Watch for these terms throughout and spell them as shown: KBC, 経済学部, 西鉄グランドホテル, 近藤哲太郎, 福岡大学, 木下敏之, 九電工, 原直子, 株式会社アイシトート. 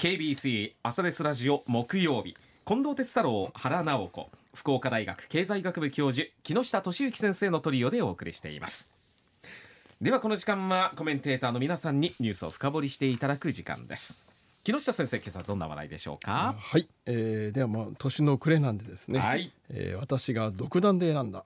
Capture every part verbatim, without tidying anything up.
ケービーシー 朝ですラジオ木曜日、近藤哲太郎、原直子、福岡大学経済学部教授木下俊之先生のトリオでお送りしています。ではこの時間はコメンテーターの皆さんにニュースを深掘りしていただく時間です。木下先生、今朝どんな話題でしょうか？はい、えー、ではまあ年の暮れなんでですね、はい、えー、私が独断で選んだ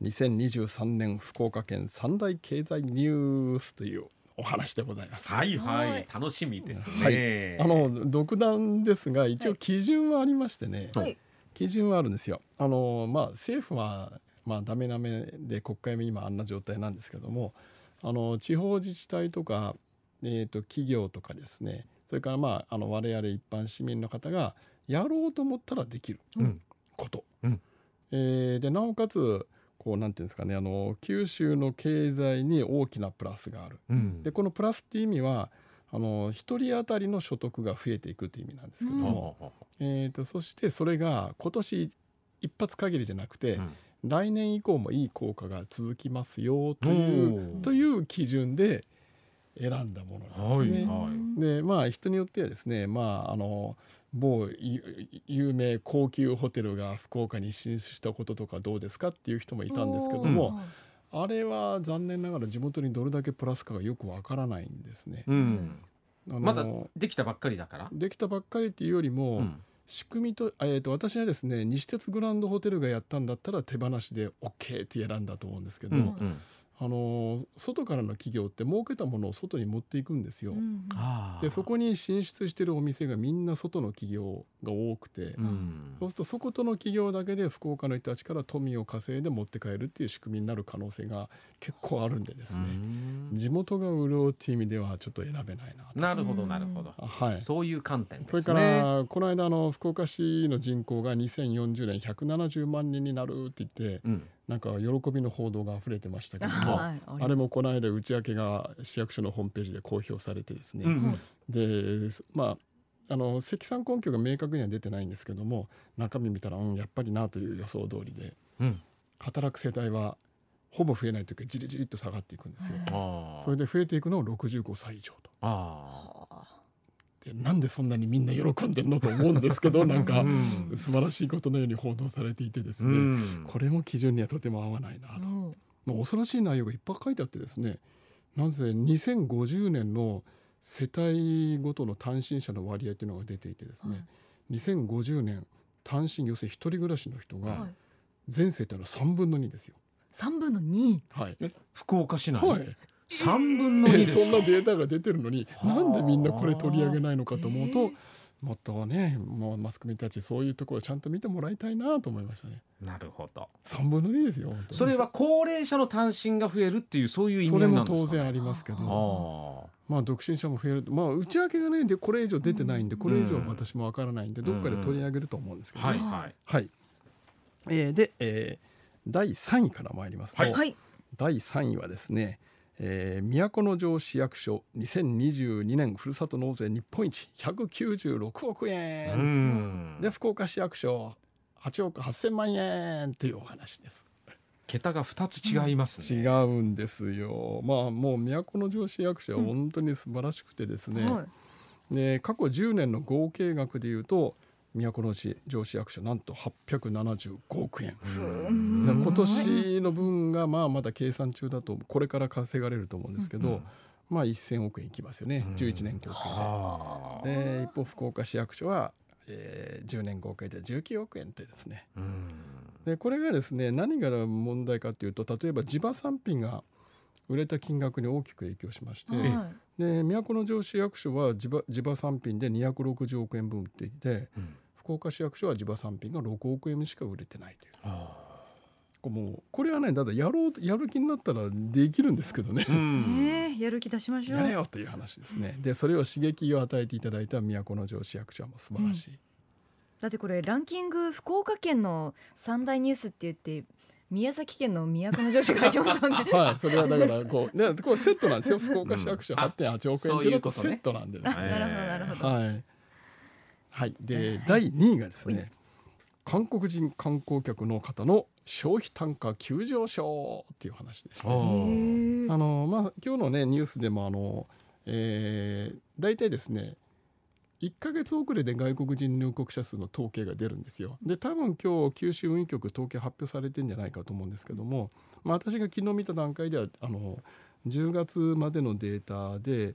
にせんにじゅうさんねん福岡県三大経済ニュースというお話でございます。はいはい、はい、楽しみですね、はい、あの独断ですが一応基準はありましてね、はい、基準はあるんですよ。あの、まあ、政府は、まあ、ダメダメで国会も今あんな状態なんですけども、あの地方自治体とか、えー、と企業とかですね、それから、まあ、あの我々一般市民の方がやろうと思ったらできること、うんうん、えー、でなおかつこうなんていうんですかね、あの九州の経済に大きなプラスがある、うん、でこのプラスっていう意味はあの一人当たりの所得が増えていくという意味なんですけども、うん、えー、とそしてそれが今年一発限りじゃなくて、うん、来年以降もいい効果が続きますよというという基準で選んだものなんですね、はいはい、でまあ人によってはですね、まああの某有名高級ホテルが福岡に進出したこととかどうですかっていう人もいたんですけども、あれは残念ながら地元にどれだけプラスかがよくわからないんですね、うん、あのまだできたばっかりだからできたばっかりっていうよりも、うん、仕組みと、えーと、私はですね西鉄グランドホテルがやったんだったら手放しで OK って選んだと思うんですけど、うんうん、あの外からの企業って儲けたものを外に持っていくんですよ、うんうん、でそこに進出してるお店がみんな外の企業が多くて、うん、そうするとそことの企業だけで福岡の人たちから富を稼いで持って帰るっていう仕組みになる可能性が結構あるんでですね、うん、地元が潤うっていう意味ではちょっと選べないなと。なるほどなるほど、はい、そういう観点ですね。それからこの間の福岡市の人口がにせんよんじゅうねんひゃくななじゅうまんにんになるって言って、うん、なんか喜びの報道が溢れてましたけども、はい、あれもこの間内訳が市役所のホームページで公表されてですね、うんうん、でまああの積算根拠が明確には出てないんですけども、中身見たら、うん、やっぱりなという予想通りで、うん、働く世帯はほぼ増えないというかじりじりっと下がっていくんですよ。あそれで増えていくのをろくじゅうごさい以上と。あでなんでそんなにみんな喜んでるのと思うんですけどなんか素晴らしいことのように報道されていてですね、うん、これも基準にはとても合わないなと、うん、もう恐ろしい内容がいっぱい書いてあってですね、なんせにせんごじゅうねんの世帯ごとの単身者の割合というのが出ていてですね、はい、にせんごじゅうねん単身要するに一人暮らしの人が全世帯のさんぶんのにですよ。さんぶんのに、はい、福岡市内、はい、さんぶんのにですか。そんなデータが出てるのになんでみんなこれ取り上げないのかと思うと、もっとねもうマスコミたちそういうところをちゃんと見てもらいたいなと思いましたね。なるほど、さんぶんのにですよ。それは高齢者の単身が増えるっていうそういう意味なんですかね。それも当然ありますけど、あまあ独身者も増える、まあ内訳がねでこれ以上出てないんでこれ以上私もわからないんでどっかで取り上げると思うんですけど、ね、うんうん、はいはい、はい、えー、で、えー、だいさんいから参りますと、はい、だいさんいはですね、えー、都城市役所にせんにじゅうにねんふるさと納税日本一ひゃくきゅうじゅうろくおくえん、うんで福岡市役所はちおくはっせんまんえんというお話です。桁がふたつ違いますね、うん、違うんですよ。まあもう都城市役所は本当に素晴らしくてですね、うんはい、で過去じゅうねんの合計額でいうと都城市役所なんとはっぴゃくななじゅうごおくえん、うん、今年の分がまあまだ計算中だとこれから稼がれると思うんですけど、うんうん、まあせんおくえんいきますよね、うん、じゅういちねん合計 で,、うん、で一方福岡市役所は、えー、じゅうねん合計でじゅうきゅうおくえんというですね、うん、でこれがですね何が問題かというと、例えば地場産品が売れた金額に大きく影響しまして、はい、で都城市役所は地 場, 地場産品でにひゃくろくじゅうおくえんぶん売っていて、うん、福岡市役所は地場産品がろくおくえんしか売れてないという。あもうこれはねだってやろうやる気になったらできるんですけどね、うん、えー、やる気出しましょうやれよという話ですね。でそれを刺激を与えていただいた都城市役所はもう素晴らしい、うん、だってこれランキング福岡県の三大ニュースって言って宮崎県の都城市が入ってますよねはい、それはだからこうでこうセットなんですよ福岡市役所 はちてんはちおくえんというのとセットなんでね、なるほどなるほど、はいはい、でだいにいがですね韓国人観光客の方の消費単価急上昇っていう話でした、ね、あの、まあ、今日の、ね、ニュースでもあの、えー、大体ですねいっかげつ遅れで外国人入国者数の統計が出るんですよ。で多分今日九州運輸局統計発表されてんじゃないかと思うんですけども、まあ、私が昨日見た段階ではあのじゅうがつまでのデータで、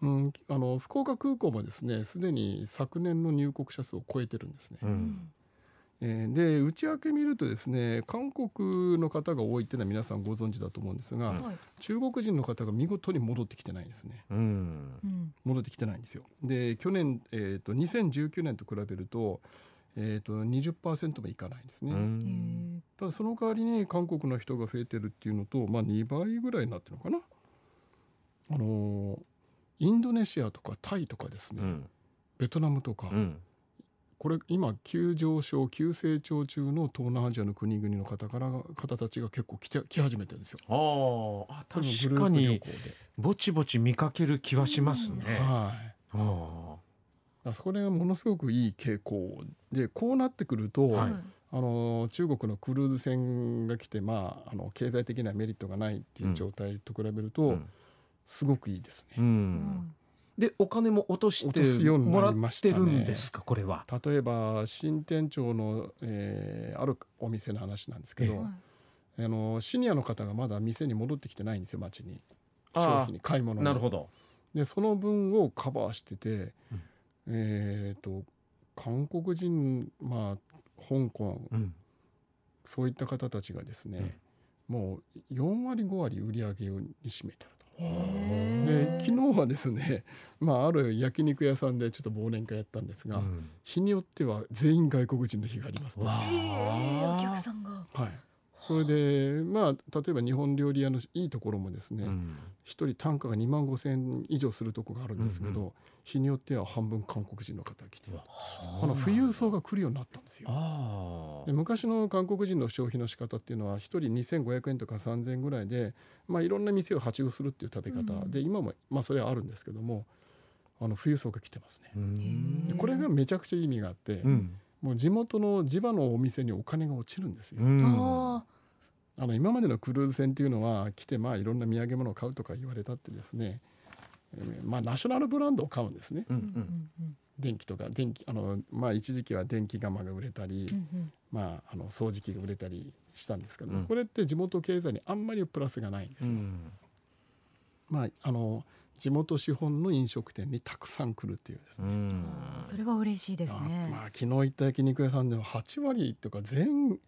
うん、あの福岡空港もですねすでに昨年の入国者数を超えてるんですね、うんえー、で内訳見るとですね韓国の方が多いっていうのは皆さんご存知だと思うんですが、はい、中国人の方が見事に戻ってきてないんですね、うん、戻ってきてないんですよ。で去年、えー、とにせんじゅうきゅうねんと比べるとえー、と にじゅっパーセント もいかないんですね。うんただその代わりに韓国の人が増えてるっていうのと、まあ、にばいぐらいになってるのかな。あのー、インドネシアとかタイとかですね、うん、ベトナムとか、うん、これ今急上昇急成長中の東南アジアの国々の方から方たちが結構来て来始めてるんですよ。ああ確かにぼちぼち見かける気はしますね、うん、はいあそこでものすごくいい傾向でこうなってくると、はい、あの中国のクルーズ船が来て、まあ、あの経済的なメリットがないっていう状態と比べると、うん、すごくいいですね、うんうん、でお金も落としてもらってるんですか、これは。例えば新店長の、えー、あるお店の話なんですけど、えー、あのシニアの方がまだ店に戻ってきてないんですよ、街に消費に買い物に。なるほど。でその分をカバーしてて、うんえー、と韓国人、まあ、香港、うん、そういった方たちがですね、うん、もうよんわりごわり売り上げに占めてると。で昨日はですね、まあ、ある焼肉屋さんでちょっと忘年会やったんですが、うん、日によっては全員外国人の日がありますと。えー、お客さんが、はい、それで、まあ、例えば日本料理屋のいいところもですね、うん、ひとり単価がにまんごせんえん以上するところがあるんですけど、うんうん、日によっては半分韓国人の方が来て、この富裕層が来るようになったんですよ。あで昔の韓国人の消費の仕方っていうのはひとりにせんごひゃくえんとかさんぜんえんぐらいで、まあ、いろんな店をはしごするっていう食べ方で、うん、今も、まあ、それはあるんですけども、あの富裕層が来てますね。うんでこれがめちゃくちゃ意味があって、うん、もう地元の地場のお店にお金が落ちるんですよ。うんああの今までのクルーズ船っていうのは来て、まあ、いろんな土産物を買うとか言われたってですね、まあ、ナショナルブランドを買うんですね、うんうんうん、電気とか電気あの、まあ、一時期は電気釜が売れたり、うんうんまあ、あの掃除機が売れたりしたんですけど、うん、これって地元経済にあんまりプラスがないんですよ、うんまあ、あの地元資本の飲食店にたくさん来るっていうですね、うん、それは嬉しいですね、まあまあ、昨日行った焼肉屋さんでもはちわりとか全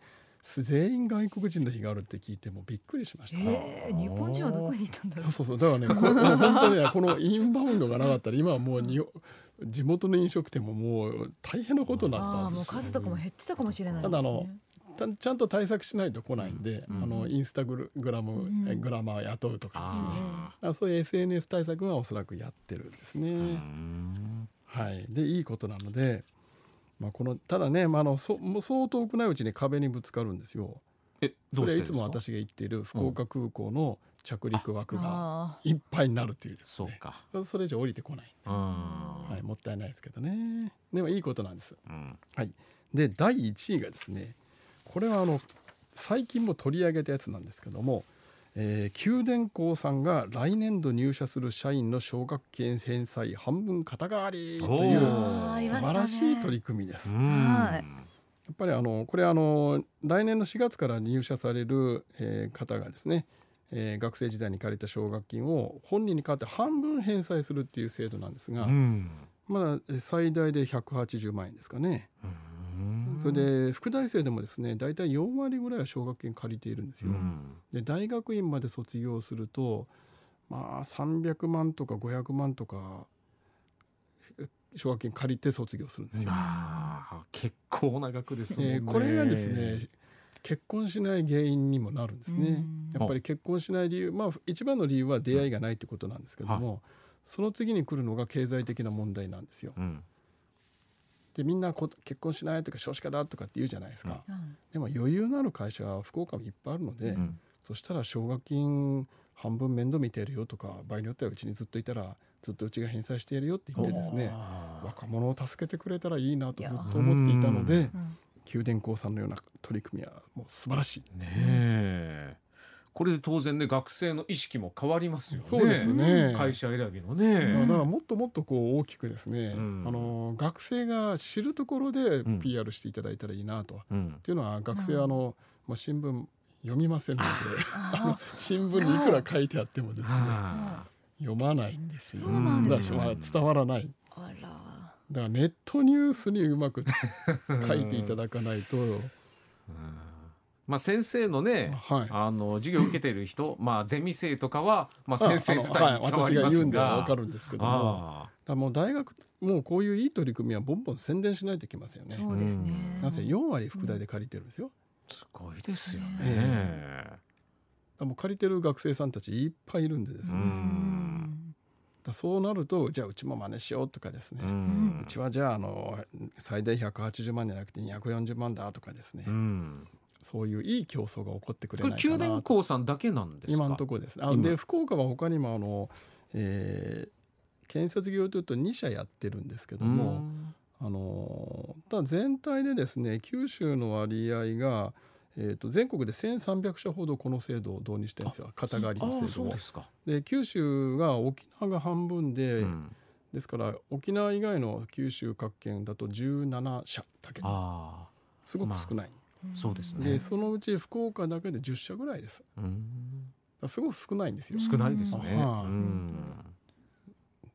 全員外国人の日があるって聞いてもびっくりしました、えー、日本人はどこにいたんだろう。そうそうそうだからねこれ本当にこのインバウンドがなかったら今はもうに地元の飲食店ももう大変なことになってたんです。あもう数とかも減ってたかもしれないですね。ただあのちゃんと対策しないと来ないんで、うん、あのインスタグラム、うん、グラマー雇うとかですね、あそういう エスエヌエス 対策はおそらくやってるんですね、うんはい、でいいことなのでまあ、このただね、まあ、あのそもうそう遠くないうちに壁にぶつかるんですよ。えどうしてですか。それはいつも私が言っている福岡空港の着陸枠がいっぱいになるというですね、うん、そうかそれ以上降りてこないんで、うん、はい、もったいないですけどね。でもいいことなんです、うんはい、でだいいちいがですねこれはあの最近も取り上げたやつなんですけども、えー、九電工さんが来年度入社する社員の奨学金返済半分肩代わりという素晴らしい取り組みです。やっぱりあのこれあの来年のしがつから入社される、えー、方がですね、えー、学生時代に借りた奨学金を本人に代わって半分返済するっていう制度なんですが、うん、まだ最大でひゃくはちじゅうまんえんですかね。それで副大生でもですねだいたいよんわりぐらいは奨学金借りているんですよ、うん、で大学院まで卒業すると、まあ、さんびゃくまんとかごひゃくまんとか奨学金借りて卒業するんですよ。あ結構長くですね、えー、これがですね結婚しない原因にもなるんですね。やっぱり結婚しない理由、まあ、一番の理由は出会いがないということなんですけども、その次に来るのが経済的な問題なんですよ、うんでみんなこ結婚しないとか少子化だとかって言うじゃないですか、うん、でも余裕のある会社は福岡もいっぱいあるので、うん、そしたら奨学金半分面倒見てやるよとか場合によってはうちにずっといたらずっとうちが返済してやるよって言ってですね若者を助けてくれたらいいなとずっと思っていたので、九電工さんのような取り組みはもう素晴らしい、ねえこれで当然ね学生の意識も変わりますよ ね, そうですね、会社選びのね。だからもっともっとこう大きくですね、うん、あの学生が知るところで ピーアール していただいたらいいなと、うん、っていうのは学生はあの、まあ、新聞読みませんのであの新聞にいくら書いてあってもですね読まないんですよ。そうなんですよ、ね、伝わらない。あら、だからネットニュースにうまく書いていただかないと、うんまあ、先生のね、はい、あの授業を受けている人、まあ、ゼミ生とかは、まあ、先生自体に伝わりますが、はい、私が言うんでは分かるんですけども、あだもう大学もうこういういい取り組みはボンボン宣伝しないといけませんよね。そうですね、なぜよんわり副題で借りてるんですよ、うん、すごいですよね、えー、だもう借りてる学生さんたちいっぱいいるんでですね、うんだそうなるとじゃあうちも真似しようとかですね、 うんうちはじゃあ、 あの最大ひゃくはちじゅうまんじゃなくてにひゃくよんじゅうまんだとかですね、うんそういういい競争が起こってくれないかな。九電工さんだけなんですか今のところです。あで福岡は他にもあの、えー、建設業というとにしゃやってるんですけども、あのただ全体でですね九州の割合が、えー、と全国でせんさんびゃくしゃほどこの制度を導入してるんですよ。肩代わりの制度。あそうですか。で九州が沖縄が半分で、うん、ですから沖縄以外の九州各県だとじゅうななしゃだけ。あすごく少ない、まあ、そうですね。でそのうち福岡だけでじゅっしゃぐらいです。うんすごく少ないんですよ。少ないですね。うん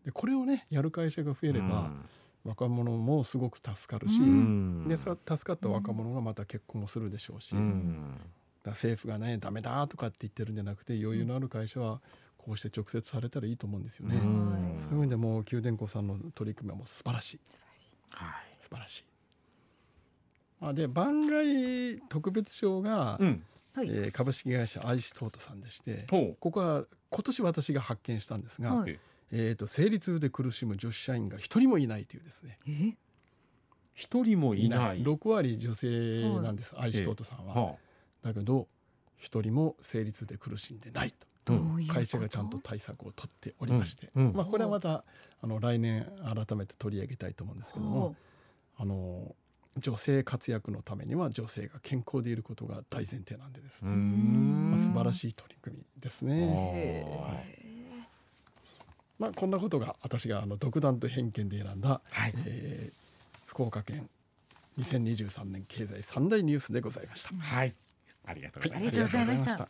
でこれをねやる会社が増えれば若者もすごく助かるし、うん、で助かった若者がまた結婚もするでしょうし、うん、だ政府がねダメだとかって言ってるんじゃなくて余裕のある会社はこうして直接されたらいいと思うんですよね、うん、そういう意味でも九電工さんの取り組みはもう素晴らしい、はい、素晴らしい、まあ、で番外特別賞が、うんはいえー、株式会社アイシトートさんでして、ここは今年私が発見したんですが、はいえー、と生理痛で苦しむ女子社員が一人もいないというですね。え一人もいない。ろくわり女性なんです、はい、アイシトートさんは、えーはあ、だけど一人も生理痛で苦しんでないと、うん、会社がちゃんと対策を取っておりまして、うんうんまあ、これはまたあの来年改めて取り上げたいと思うんですけども、あの女性活躍のためには女性が健康でいることが大前提なんでですね、うんまあ、素晴らしい取り組みですね。まあ、こんなことが私があの独断と偏見で選んだ、はいえー、福岡県にせんにじゅうさんねん経済三大ニュースでございました。はい、ありがとうございました。